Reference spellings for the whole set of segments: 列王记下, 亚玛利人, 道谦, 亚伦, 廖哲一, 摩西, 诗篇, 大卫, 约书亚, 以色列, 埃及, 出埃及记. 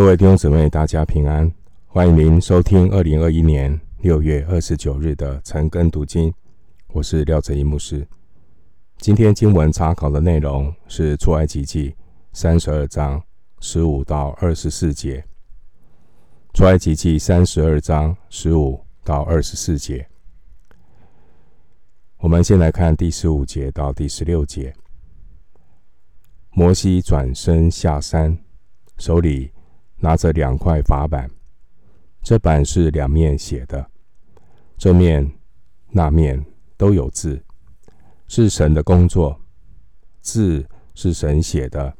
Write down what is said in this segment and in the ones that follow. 各位弟兄姊妹，大家平安，欢迎您收听2021年6月29日的晨更读经，我是廖哲一牧师。今天经文查考的内容是出埃及记32章15到24节。出埃及记32章15到24节，我们先来看第15节到第16节。摩西转身下山，手里拿着两块法板，这板是两面写的，这面那面都有字，是神的工作，字是神写的，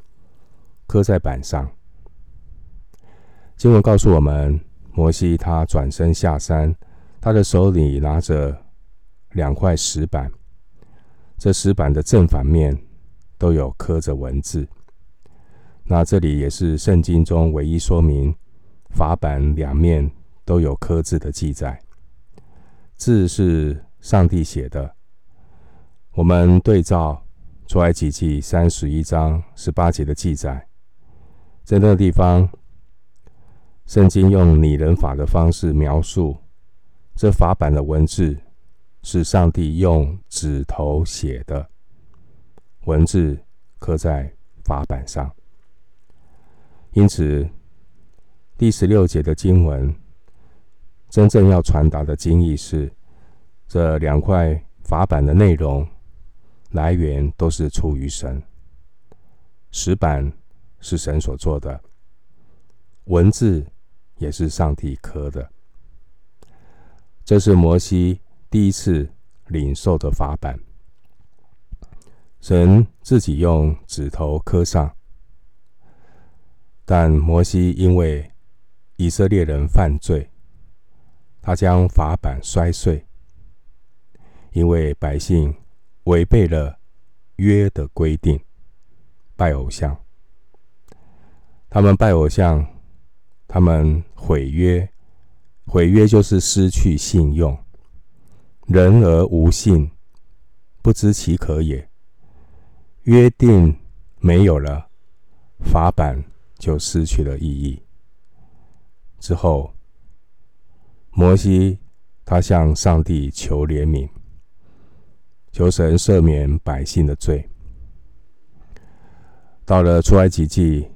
刻在板上。经文告诉我们，摩西他转身下山，他的手里拿着两块石板，这石板的正反面都有刻着文字。那这里也是圣经中唯一说明法板两面都有刻字的记载。字是上帝写的。我们对照出埃及记31章18节的记载，在那个地方，圣经用拟人法的方式描述这法板的文字是上帝用指头写的，文字刻在法板上。因此，第16节的经文真正要传达的经义是，这两块法板的内容来源都是出于神。石板是神所做的，文字也是上帝刻的。这是摩西第一次领受的法板，神自己用指头刻上。但摩西因为以色列人犯罪，他将法板摔碎，因为百姓违背了约的规定，拜偶像。他们拜偶像，他们毁约，毁约就是失去信用。人而无信，不知其可也。约定没有了，法板就失去了意义。之后，摩西他向上帝求怜悯，求神赦免百姓的罪。到了出埃及记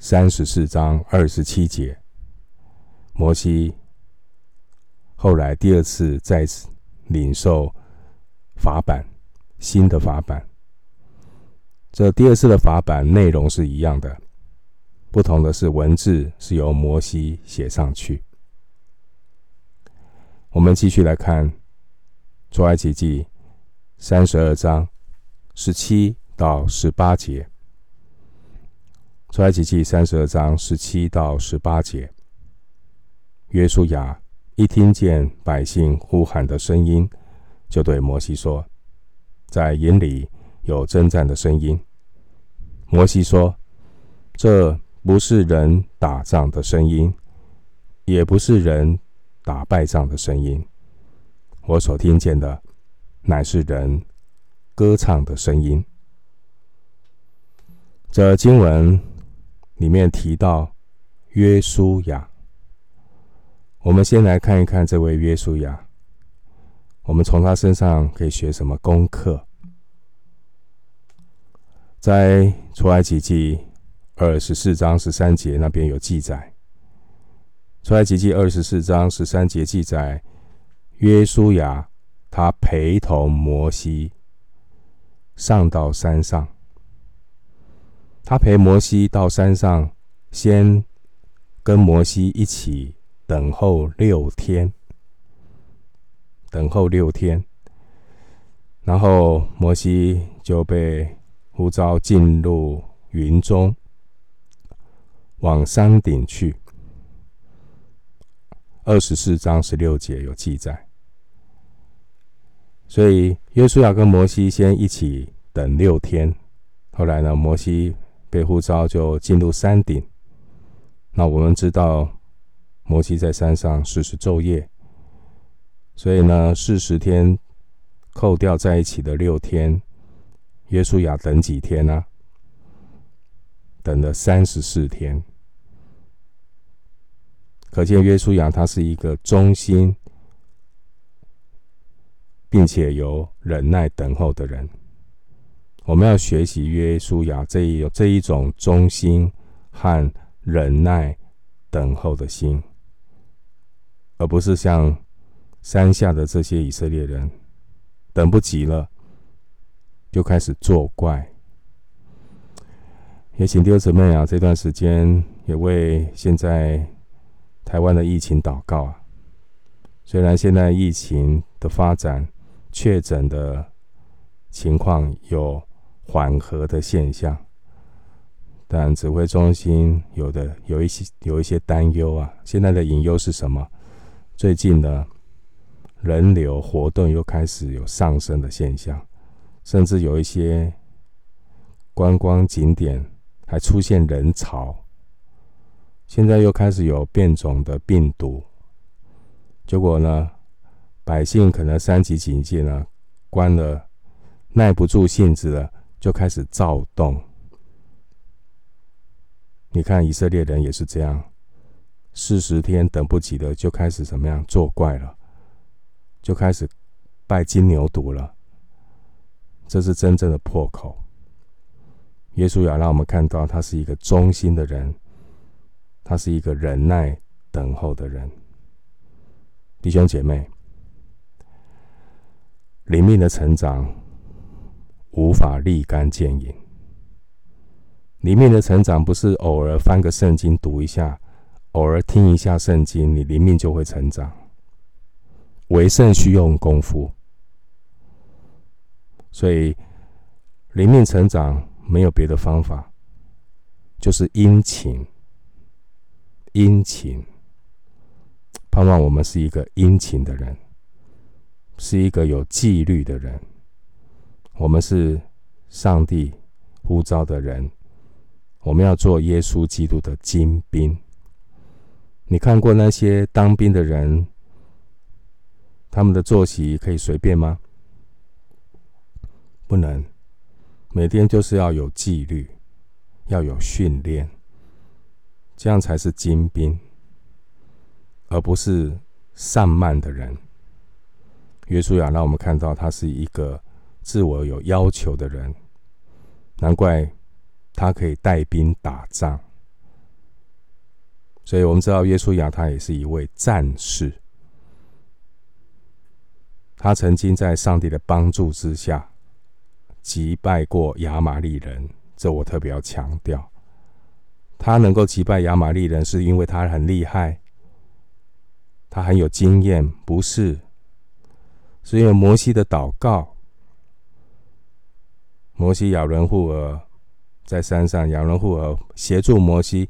34章27节，摩西后来第二次再领受法版，新的法版。这第二次的法版内容是一样的，不同的是文字是由摩西写上去。我们继续来看出埃及记32章17到18节。出埃及记32章17到18节，约书亚一听见百姓呼喊的声音，就对摩西说，在营里有征战的声音。摩西说，这不是人打仗的声音，也不是人打败仗的声音，我所听见的乃是人歌唱的声音。这经文里面提到约书亚，我们先来看一看这位约书亚，我们从他身上可以学什么功课。在出埃及记24章13节那边有记载，出埃及记24章13节记载，约书亚他陪同摩西上到山上，他陪摩西到山上，先跟摩西一起等候6天，然后摩西就被呼召进入云中，往山顶去。24章16节有记载，所以约书亚跟摩西先一起等6天，后来呢，摩西被呼召就进入山顶。那我们知道摩西在山上40昼夜，所以呢40天扣掉在一起的6天，约书亚等几天啊？等了34天。可见约书亚他是一个忠心并且有忍耐等候的人。我们要学习约书亚这一种忠心和忍耐等候的心，而不是像山下的这些以色列人等不及了就开始作怪。也请弟兄姊妹啊，这段时间也为现在台湾的疫情祷告啊。虽然现在疫情的发展，确诊的情况有缓和的现象，但指挥中心有一些担忧啊。现在的隐忧是什么？最近呢，人流活动又开始有上升的现象，甚至有一些观光景点还出现人潮。现在又开始有变种的病毒，结果呢，百姓可能三级警戒呢关了，耐不住性子了，就开始躁动。你看以色列人也是这样，40天等不及的就开始怎么样作怪了，就开始拜金牛犊了。这是真正的破口。耶稣要让我们看到，他是一个忠心的人，他是一个忍耐等候的人。弟兄姐妹，灵命的成长无法立竿见影。灵命的成长不是偶尔翻个圣经读一下，偶尔听一下圣经，你灵命就会成长。为圣需用功夫，所以灵命成长没有别的方法，就是殷勤。殷勤，盼望我们是一个殷勤的人，是一个有纪律的人。我们是上帝呼召的人，我们要做耶稣基督的精兵。你看过那些当兵的人，他们的作息可以随便吗？不能，每天就是要有纪律，要有训练，这样才是精兵，而不是散漫的人。约书亚让我们看到，他是一个自我有要求的人，难怪他可以带兵打仗。所以我们知道，约书亚他也是一位战士，他曾经在上帝的帮助之下击败过亚玛利人，这我特别要强调。他能够击败亚玛利人，是因为他很厉害，他很有经验，不是，是因为摩西的祷告。摩西亚伦户珥在山上，亚伦户珥协助摩西，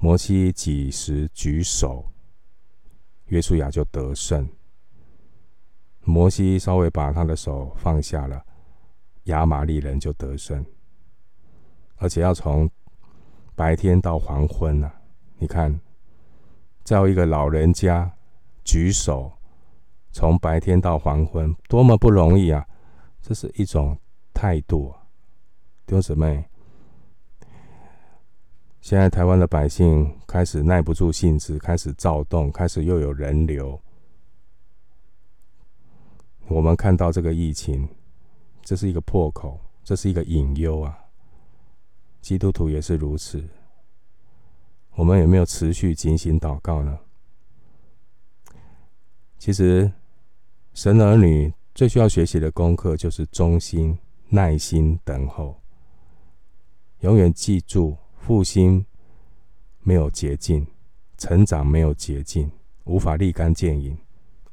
摩西几时举手，约书亚就得胜。摩西稍微把他的手放下了，亚玛利人就得胜，而且要从白天到黄昏啊。你看，叫一个老人家举手，从白天到黄昏，多么不容易啊！这是一种态度啊，弟兄姊妹。现在台湾的百姓开始耐不住性子，开始躁动，开始又有人流。我们看到这个疫情，这是一个破口，这是一个隐忧啊。基督徒也是如此，我们有没有持续警醒祷告呢？其实，神的儿女最需要学习的功课就是忠心、耐心等候。永远记住，复兴没有捷径，成长没有捷径，无法立竿见影，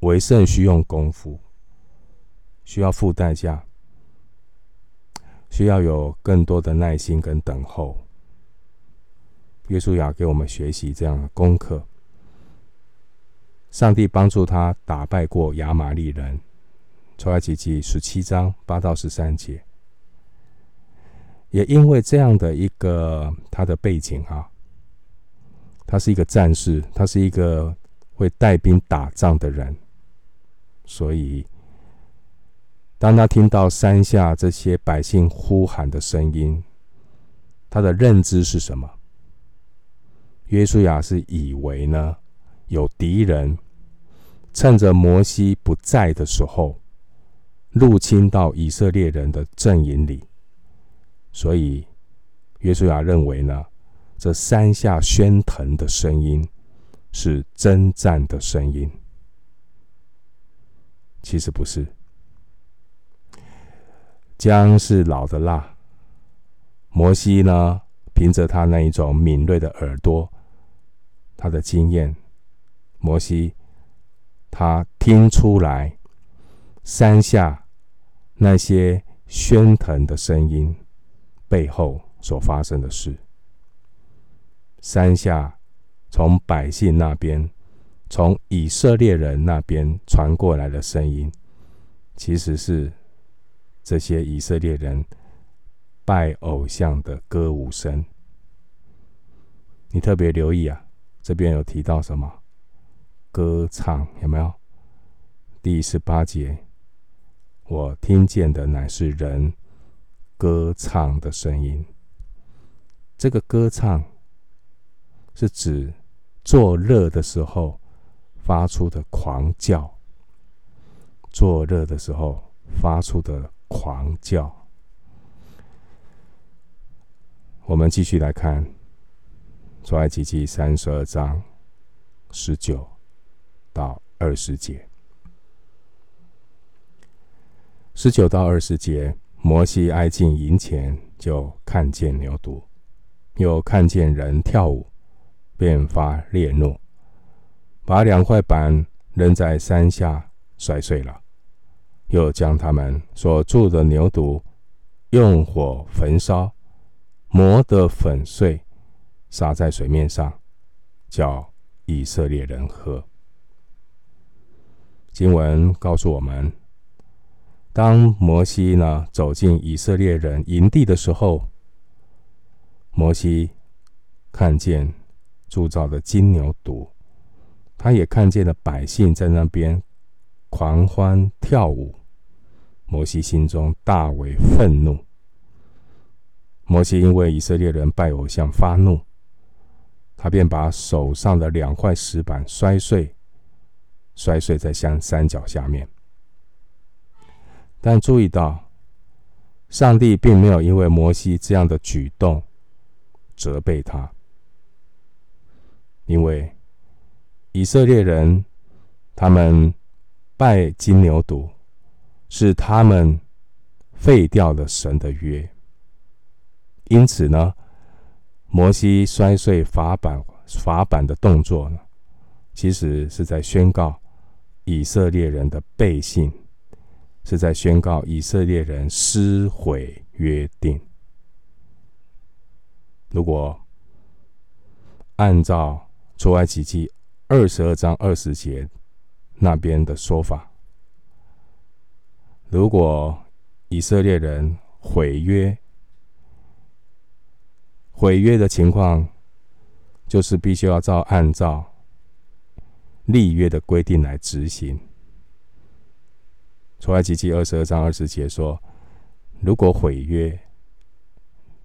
为圣需用功夫，需要付代价，需要有更多的耐心跟等候。约书亚给我们学习这样的功课，上帝帮助他打败过亚玛利人，出埃及记17章8到13节。也因为这样的一个他的背景啊，他是一个战士，他是一个会带兵打仗的人，所以当他听到山下这些百姓呼喊的声音，他的认知是什么？约书亚是以为呢，有敌人趁着摩西不在的时候入侵到以色列人的阵营里，所以约书亚认为呢，这山下喧腾的声音是征战的声音。其实不是，姜是老的辣，摩西呢凭着他那一种敏锐的耳朵，他的经验，摩西他听出来山下那些喧腾的声音背后所发生的事。山下从百姓那边，从以色列人那边传过来的声音，其实是这些以色列人拜偶像的歌舞声。你特别留意啊，这边有提到什么歌唱，有没有？第18节，我听见的乃是人歌唱的声音。这个歌唱是指作热的时候发出的狂叫，作热的时候发出的狂叫。我们继续来看出埃及记32章19到20节。19到20节，摩西挨近营前，就看见牛犊，又看见人跳舞，便发烈怒，把2块板扔在山下摔碎了，又将他们所铸的牛犊用火焚烧，磨得粉碎，撒在水面上，叫以色列人喝。经文告诉我们，当摩西呢走进以色列人营地的时候，摩西看见铸造的金牛犊，他也看见了百姓在那边狂欢跳舞。摩西心中大为愤怒，摩西因为以色列人拜偶像发怒，他便把手上的2块石板摔碎在山脚下面。但注意到，上帝并没有因为摩西这样的举动责备他，因为以色列人他们拜金牛犊是他们废掉了神的约，因此呢，摩西摔碎法板的动作呢，其实是在宣告以色列人的背信，是在宣告以色列人撕毁约定。如果按照出埃及记22章20节那边的说法，如果以色列人毁约的情况，就是必须要按照立约的规定来执行。出埃及记22章20节说，如果毁约，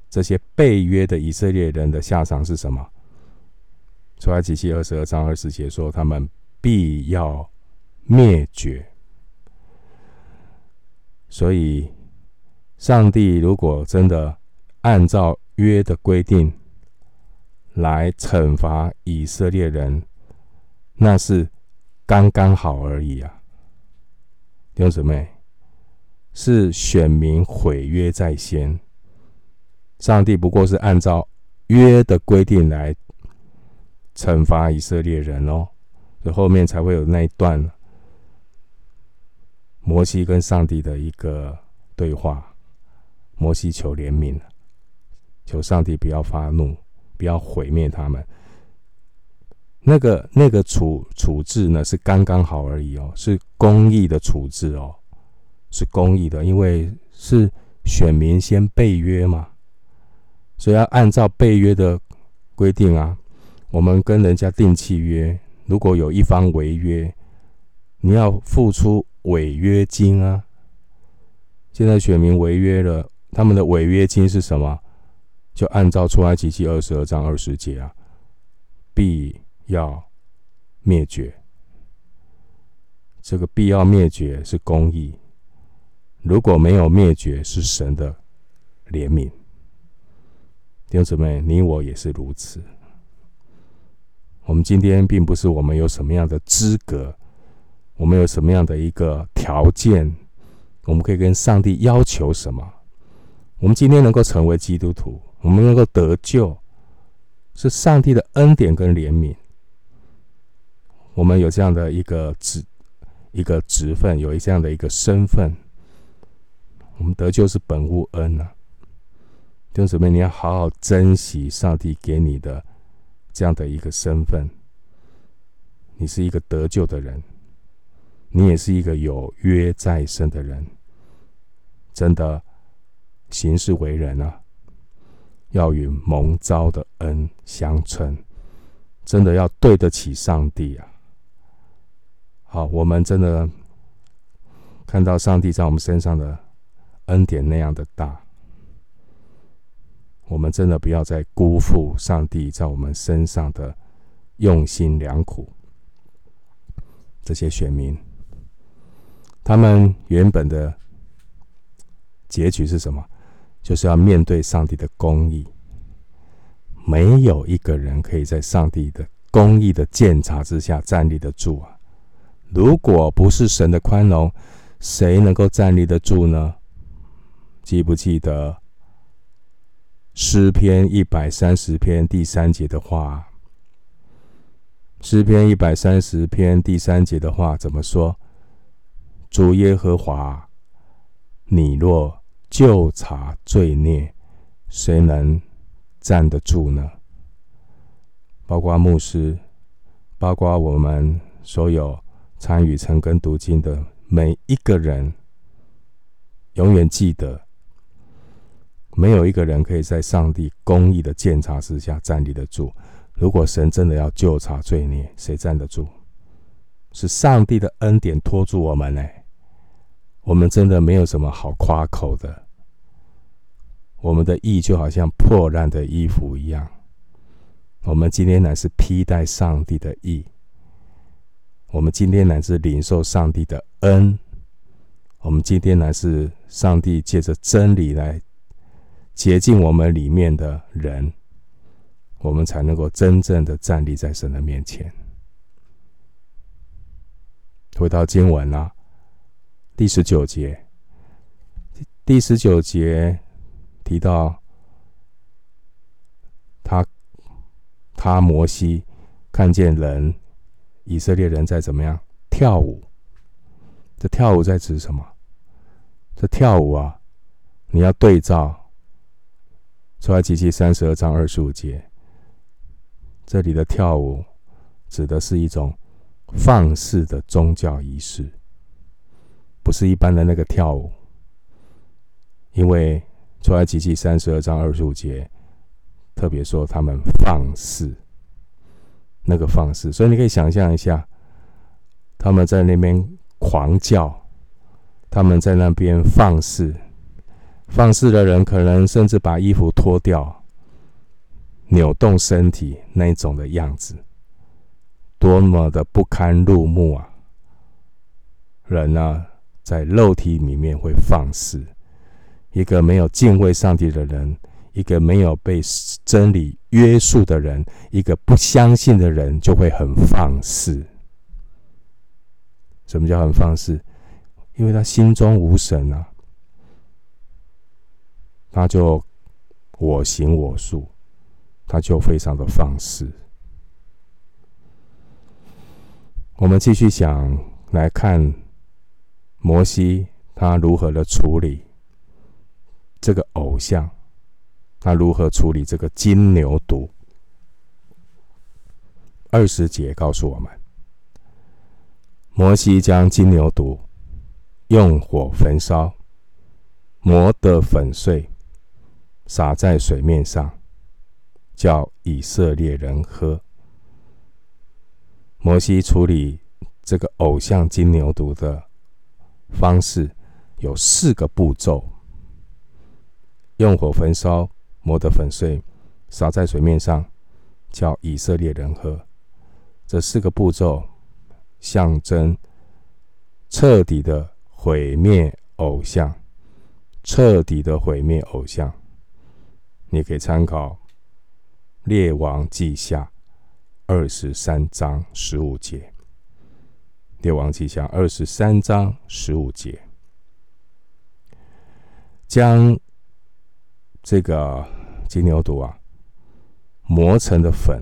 这些背约的以色列人的下场是什么？出埃及记22章20节说，他们必要灭绝。所以上帝如果真的按照约的规定来惩罚以色列人，那是刚刚好而已啊。弟兄姊妹，是选民毁约在先，上帝不过是按照约的规定来惩罚以色列人哦，所以后面才会有那一段摩西跟上帝的一个对话。摩西求怜悯，求上帝不要发怒，不要毁灭他们。那个处置呢，是刚刚好而已哦，是公义的处置哦，是公义的，因为是选民先背约嘛，所以要按照背约的规定啊。我们跟人家订契约，如果有一方违约，你要付出违约金啊。现在选民违约了，他们的违约金是什么？就按照出埃及记22章20节啊，必要灭绝。这个必要灭绝是公义，如果没有灭绝是神的怜悯。弟兄姊妹，你我也是如此。我们今天并不是我们有什么样的资格，我们有什么样的一个条件，我们可以跟上帝要求什么。我们今天能够成为基督徒，我们能够得救，是上帝的恩典跟怜悯。我们有这样的一个职分，有这样的一个身份，我们得救是本乎恩啊。弟兄姊妹，你要好好珍惜上帝给你的这样的一个身份。你是一个得救的人，你也是一个有约在身的人。真的行事为人啊，要与蒙召的恩相称，真的要对得起上帝啊。好，我们真的看到上帝在我们身上的恩典那样的大，我们真的不要再辜负上帝在我们身上的用心良苦。这些选民，他们原本的结局是什么？就是要面对上帝的公义。没有一个人可以在上帝的公义的鉴察之下站立得住啊！如果不是神的宽容，谁能够站立得住呢？记不记得诗篇130篇第3节的话？诗篇130篇第3节的话怎么说？主耶和华，你若究察罪孽，谁能站得住呢？包括牧师，包括我们所有参与晨更读经的每一个人，永远记得，没有一个人可以在上帝公义的鉴察之下站立得住。如果神真的要究察罪孽，谁站得住？是上帝的恩典托住我们。我们真的没有什么好夸口的。我们的义就好像破烂的衣服一样，我们今天乃是披戴上帝的义，我们今天乃是领受上帝的恩，我们今天乃是上帝借着真理来洁净我们里面的人，我们才能够真正的站立在神的面前。回到经文啊，第19节提到他摩西看见人，以色列人在怎么样跳舞。这跳舞在指什么？这跳舞啊，你要对照出埃及记32章25节，这里的跳舞指的是一种放肆的宗教仪式，不是一般的那个跳舞。因为出埃及记32章25节特别说他们放肆，那个放肆，所以你可以想象一下，他们在那边狂叫，他们在那边放肆。放肆的人可能甚至把衣服脱掉，扭动身体那一种的样子，多么的不堪入目啊！人啊，在肉体里面会放肆。一个没有敬畏上帝的人，一个没有被真理约束的人，一个不相信的人，就会很放肆。什么叫很放肆？因为他心中无神啊，他就我行我素，他就非常的放肆。我们继续想来看摩西他如何的处理这个偶像，他如何处理这个金牛犊。20节告诉我们，摩西将金牛犊用火焚烧，磨得粉碎，撒在水面上，叫以色列人喝。摩西处理这个偶像金牛犊的方式有4个步骤：用火焚烧，磨得粉碎，撒在水面上，叫以色列人喝。这四个步骤象征彻底的毁灭偶像，彻底的毁灭偶像。你可以参考《列王记下》23章15节，《列王记下》23章15节，将这个金牛犊啊磨成的粉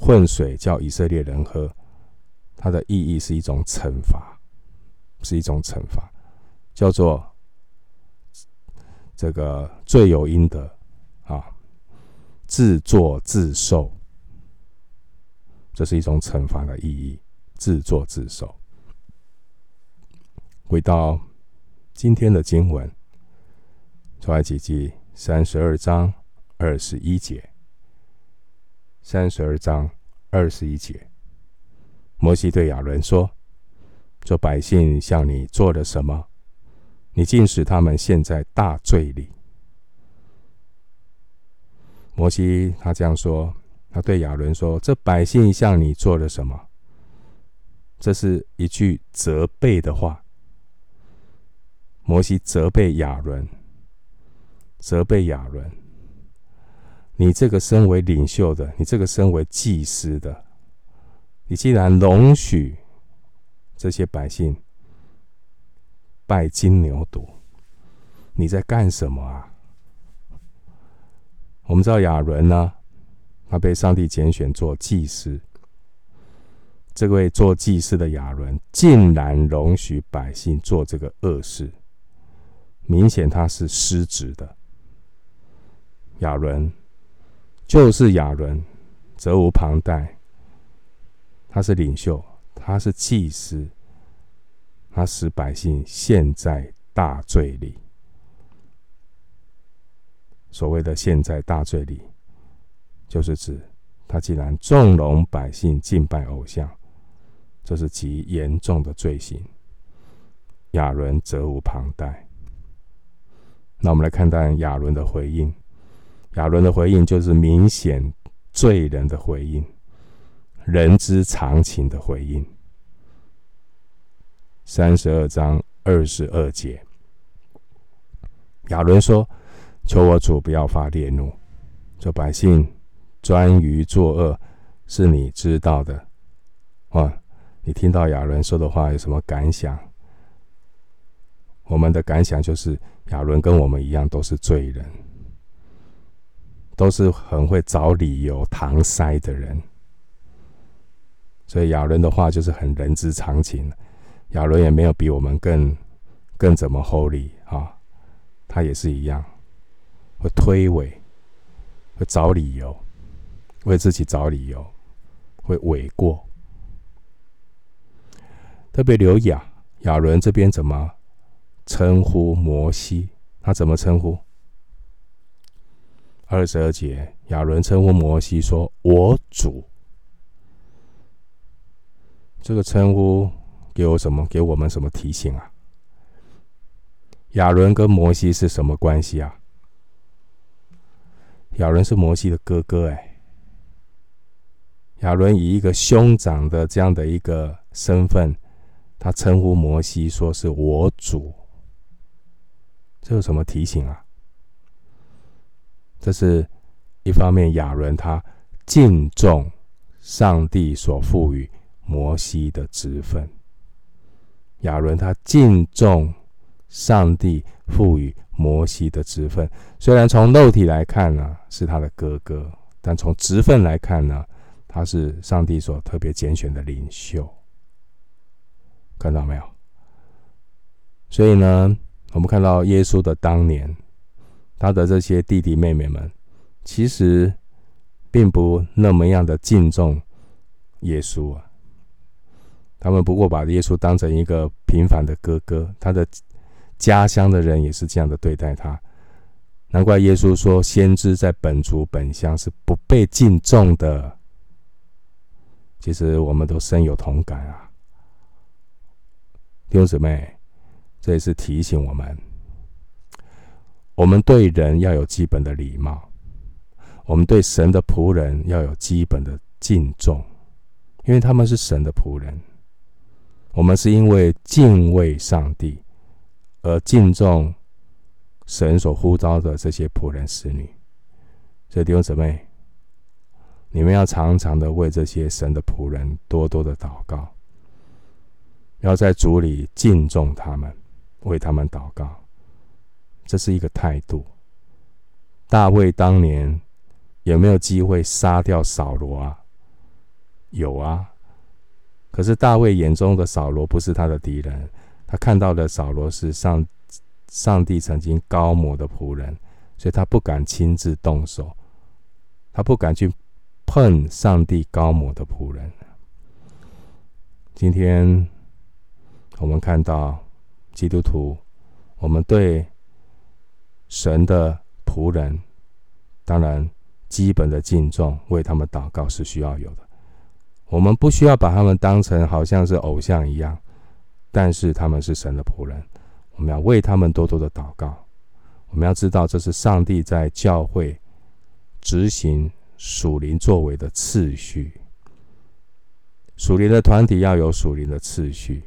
混水叫以色列人喝，它的意义是一种惩罚，是一种惩罚，叫做这个罪有应得啊，自作自受，这是一种惩罚的意义，自作自受。回到今天的经文，出埃及记32章21节，32章21节，摩西对亚伦说：“这百姓向你做了什么？你竟使他们陷在大罪里。”摩西他这样说，他对亚伦说：“这百姓向你做了什么？”这是一句责备的话。摩西责备亚伦，责备亚伦，你这个身为领袖的，你这个身为祭司的，你既然容许这些百姓拜金牛犊，你在干什么啊？我们知道亚伦呢，他被上帝拣选做祭司，这位做祭司的亚伦竟然容许百姓做这个恶事，明显他是失职的。亚伦就是亚伦，责无旁贷。他是领袖，他是祭司，他使百姓陷在大罪里。所谓的陷在大罪里，就是指他既然纵容百姓敬拜偶像，这是极严重的罪行。亚伦责无旁贷。那我们来看看亚伦的回应。亚伦的回应就是明显罪人的回应，人之常情的回应。32章22节，亚伦说：“求我主不要发烈怒，这百姓专于作恶，是你知道的。”你听到亚伦说的话有什么感想？我们的感想就是亚伦跟我们一样，都是罪人，都是很会找理由搪塞的人，所以亚伦的话就是很人之常情。亚伦也没有比我们更怎么 holy 啊，他也是一样，会推诿，会找理由，为自己找理由，会诿过。特别留意亚伦这边怎么称呼摩西，他怎么称呼？22节，亚伦称呼摩西说：“我主。”这个称呼给我们什么提醒啊？亚伦跟摩西是什么关系啊？亚伦是摩西的哥哥亚伦以一个兄长的这样的一个身份，他称呼摩西说是我主，这有什么提醒啊？这是一方面，亚伦他敬重上帝所赋予摩西的职分，亚伦他敬重上帝赋予摩西的职分。虽然从肉体来看呢，是他的哥哥，但从职分来看呢，他是上帝所特别拣选的领袖。看到没有？所以呢，我们看到耶稣的当年，他的这些弟弟妹妹们其实并不那么样的敬重耶稣啊，他们不过把耶稣当成一个平凡的哥哥，他的家乡的人也是这样的对待他。难怪耶稣说先知在本族本乡是不被敬重的。其实我们都深有同感啊，弟兄姊妹，这也是提醒我们，我们对人要有基本的礼貌，我们对神的仆人要有基本的敬重，因为他们是神的仆人。我们是因为敬畏上帝而敬重神所呼召的这些仆人使女。所以弟兄姊妹，你们要常常的为这些神的仆人多多的祷告，要在主里敬重他们，为他们祷告，这是一个态度。大卫当年有没有机会杀掉扫罗啊？有啊，可是大卫眼中的扫罗不是他的敌人，他看到的扫罗是上帝曾经高抹的仆人，所以他不敢亲自动手，他不敢去碰上帝高抹的仆人。今天我们看到基督徒，我们对神的仆人，当然基本的敬重，为他们祷告是需要有的。我们不需要把他们当成好像是偶像一样，但是他们是神的仆人，我们要为他们多多的祷告。我们要知道，这是上帝在教会执行属灵作为的次序。属灵的团体要有属灵的次序。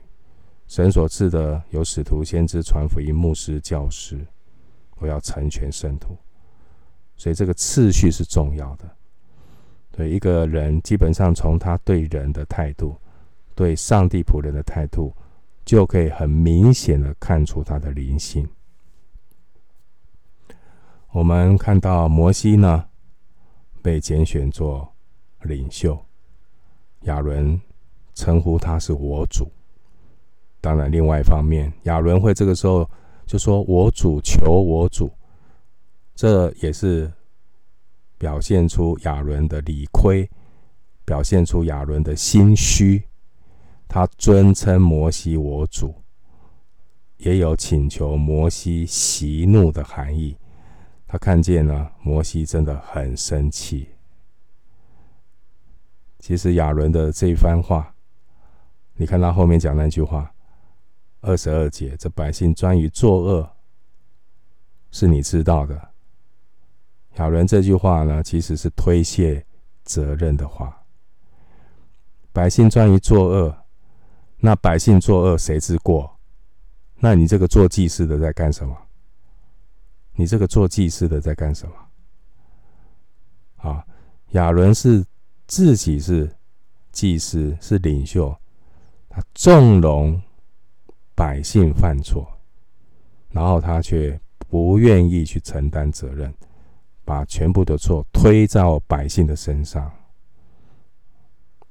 神所赐的有使徒、先知、传福音、牧师、教师，我要成全圣徒。所以这个次序是重要的。对一个人，基本上从他对人的态度，对上帝仆人的态度，就可以很明显的看出他的灵性。我们看到摩西呢，被拣选做领袖，亚伦称呼他是我主。当然另外一方面，亚伦会这个时候就说我主，求我主，这也是表现出亚伦的理亏，表现出亚伦的心虚。他尊称摩西我主，也有请求摩西息怒的含义。他看见了摩西真的很生气。其实亚伦的这一番话，你看他后面讲那句话，22节，这百姓专于作恶，是你知道的。亚伦这句话呢，其实是推卸责任的话。百姓专于作恶，那百姓作恶谁之过？那你这个做祭司的在干什么？你这个做祭司的在干什么？啊，亚伦是自己是祭司，是领袖，他纵容百姓犯错，然后他却不愿意去承担责任，把全部的错推到百姓的身上，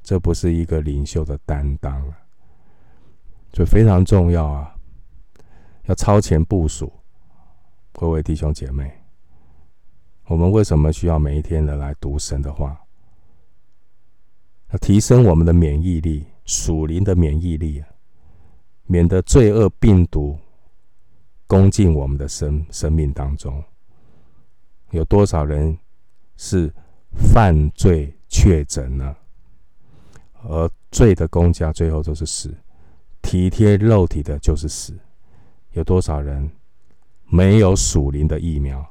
这不是一个领袖的担当啊，所以非常重要啊，要超前部署。各位弟兄姐妹，我们为什么需要每一天的来读神的话？要提升我们的免疫力，属灵的免疫力啊，免得罪恶病毒攻进我们的生命当中。有多少人是犯罪确诊呢？而罪的工价最后都是死，体贴肉体的就是死。有多少人没有属灵的疫苗，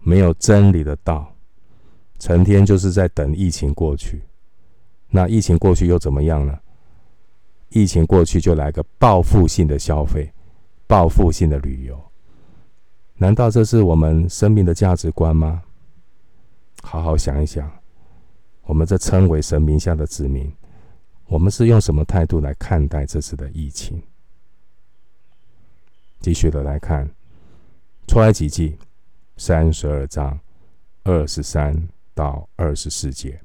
没有真理的道，成天就是在等疫情过去。那疫情过去又怎么样呢？疫情过去就来个报复性的消费，报复性的旅游。难道这是我们生命的价值观吗？好好想一想，我们这称为神名下的子民，我们是用什么态度来看待这次的疫情？继续的来看出埃及记32章23到24节。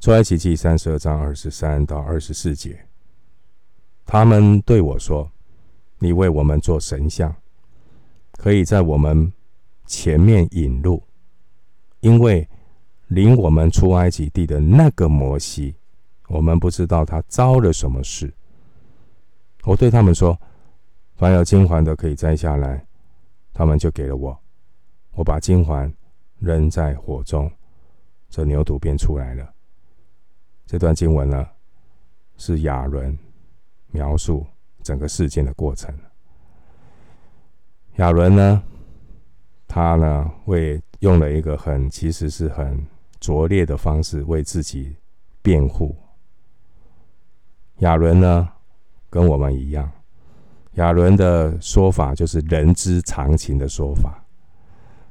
出埃及记32章23到24节，他们对我说，你为我们做神像，可以在我们前面引路，因为领我们出埃及地的那个摩西，我们不知道他遭了什么事。我对他们说，凡有金环的可以摘下来，他们就给了我。我把金环扔在火中，这牛犊便出来了。这段经文呢，是亚伦描述整个事件的过程。亚伦呢，他呢为用了一个其实是很拙劣的方式，为自己辩护。亚伦呢，跟我们一样，亚伦的说法就是人之常情的说法，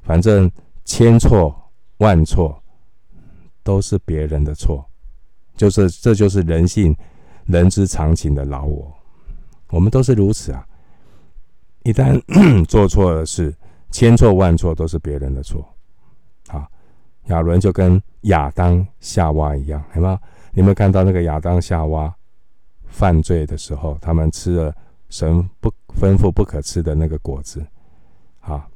反正千错万错都是别人的错，这就是人性，人之常情的老我。我们都是如此啊，一旦做错了事，千错万错都是别人的错。好，亚伦就跟亚当夏娃一样，有没有？你们看到那个亚当夏娃犯罪的时候，他们吃了神不吩咐不可吃的那个果子。好，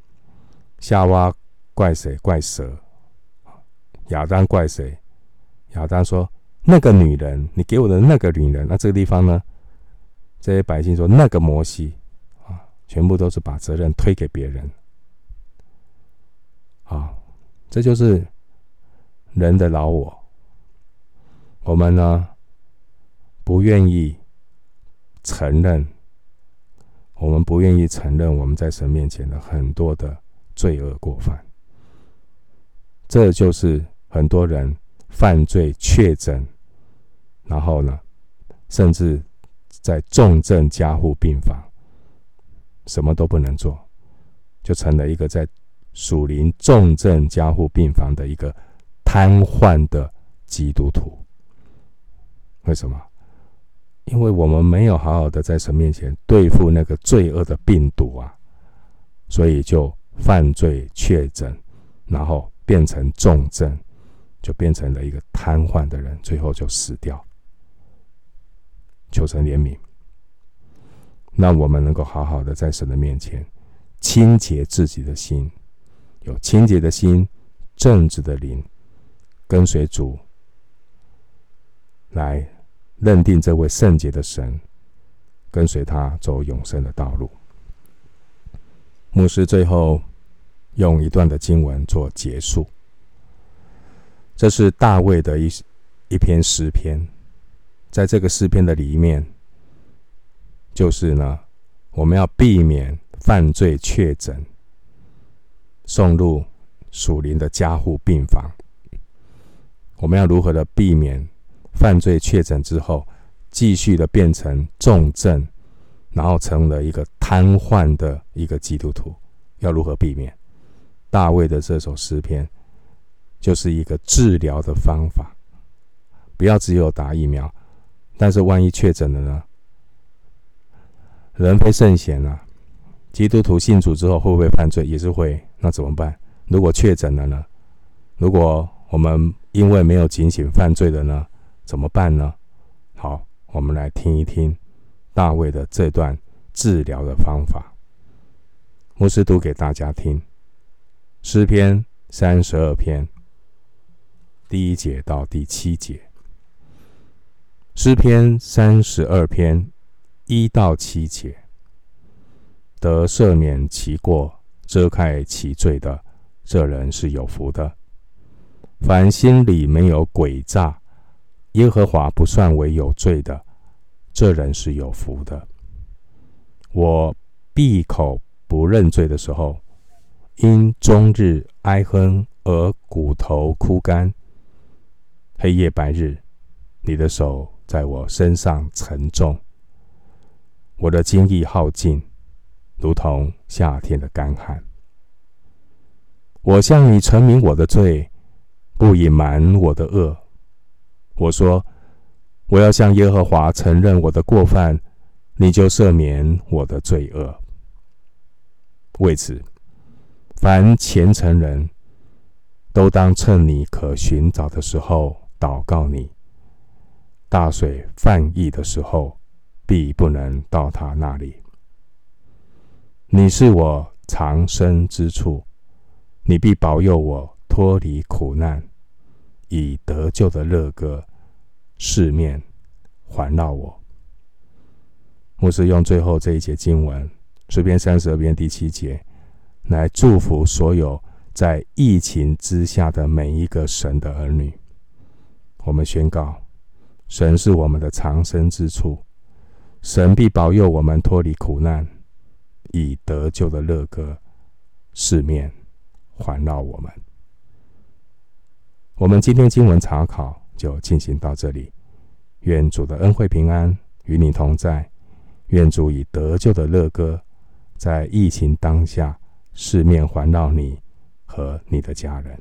夏娃怪谁？怪蛇。亚当怪谁？亚当说那个女人，你给我的那个女人。那这个地方呢，这些百姓说那个摩西啊，全部都是把责任推给别人。啊，这就是人的老我。我们呢，不愿意承认，我们不愿意承认我们在神面前的很多的罪恶过犯。这就是很多人犯罪确诊，然后呢，甚至在重症加护病房，什么都不能做，就成了一个在属灵重症加护病房的一个瘫痪的基督徒。为什么？因为我们没有好好的在神面前对付那个罪恶的病毒啊，所以就犯罪确诊，然后变成重症，就变成了一个瘫痪的人，最后就死掉。求神怜悯，让我们能够好好的在神的面前清洁自己的心，有清洁的心，正直的灵，跟随主，来认定这位圣洁的神，跟随他走永生的道路。牧师最后用一段的经文做结束，这是大卫的 一篇诗篇。在这个诗篇的里面，就是呢，我们要避免犯罪确诊，送入属灵的加护病房。我们要如何的避免犯罪确诊之后继续的变成重症，然后成了一个瘫痪的一个基督徒，要如何避免？大卫的这首诗篇就是一个治疗的方法，不要只有打疫苗，但是万一确诊了呢？人非圣贤啊，基督徒信主之后会不会犯罪？也是会，那怎么办？如果确诊了呢？如果我们因为没有警醒犯罪的呢？怎么办呢？好，我们来听一听大卫的这段治疗的方法。牧师读给大家听，诗篇32篇第一节到第七节。诗篇32篇1到7节，得赦免其过，遮盖其罪的，这人是有福的。凡心里没有诡诈，耶和华不算为有罪的，这人是有福的。我闭口不认罪的时候，因终日哀哼而骨头枯干，黑夜白日，你的手在我身上沉重，我的精力耗尽，如同夏天的干旱。我向你陈明我的罪，不隐瞒我的恶。我说，我要向耶和华承认我的过犯，你就赦免我的罪恶。为此，凡虔诚人都当趁你可寻找的时候祷告你，大水泛溢的时候必不能到他那里。你是我藏身之处，你必保佑我脱离苦难，以得救的乐歌四面环绕我。牧师用最后这一节经文，诗篇32篇第7节，来祝福所有在疫情之下的每一个神的儿女。我们宣告，神是我们的藏身之处，神必保佑我们脱离苦难，以得救的乐歌四面环绕我们。我们今天经文查考就进行到这里。愿主的恩惠平安与你同在，愿主以得救的乐歌在疫情当下四面环绕你和你的家人。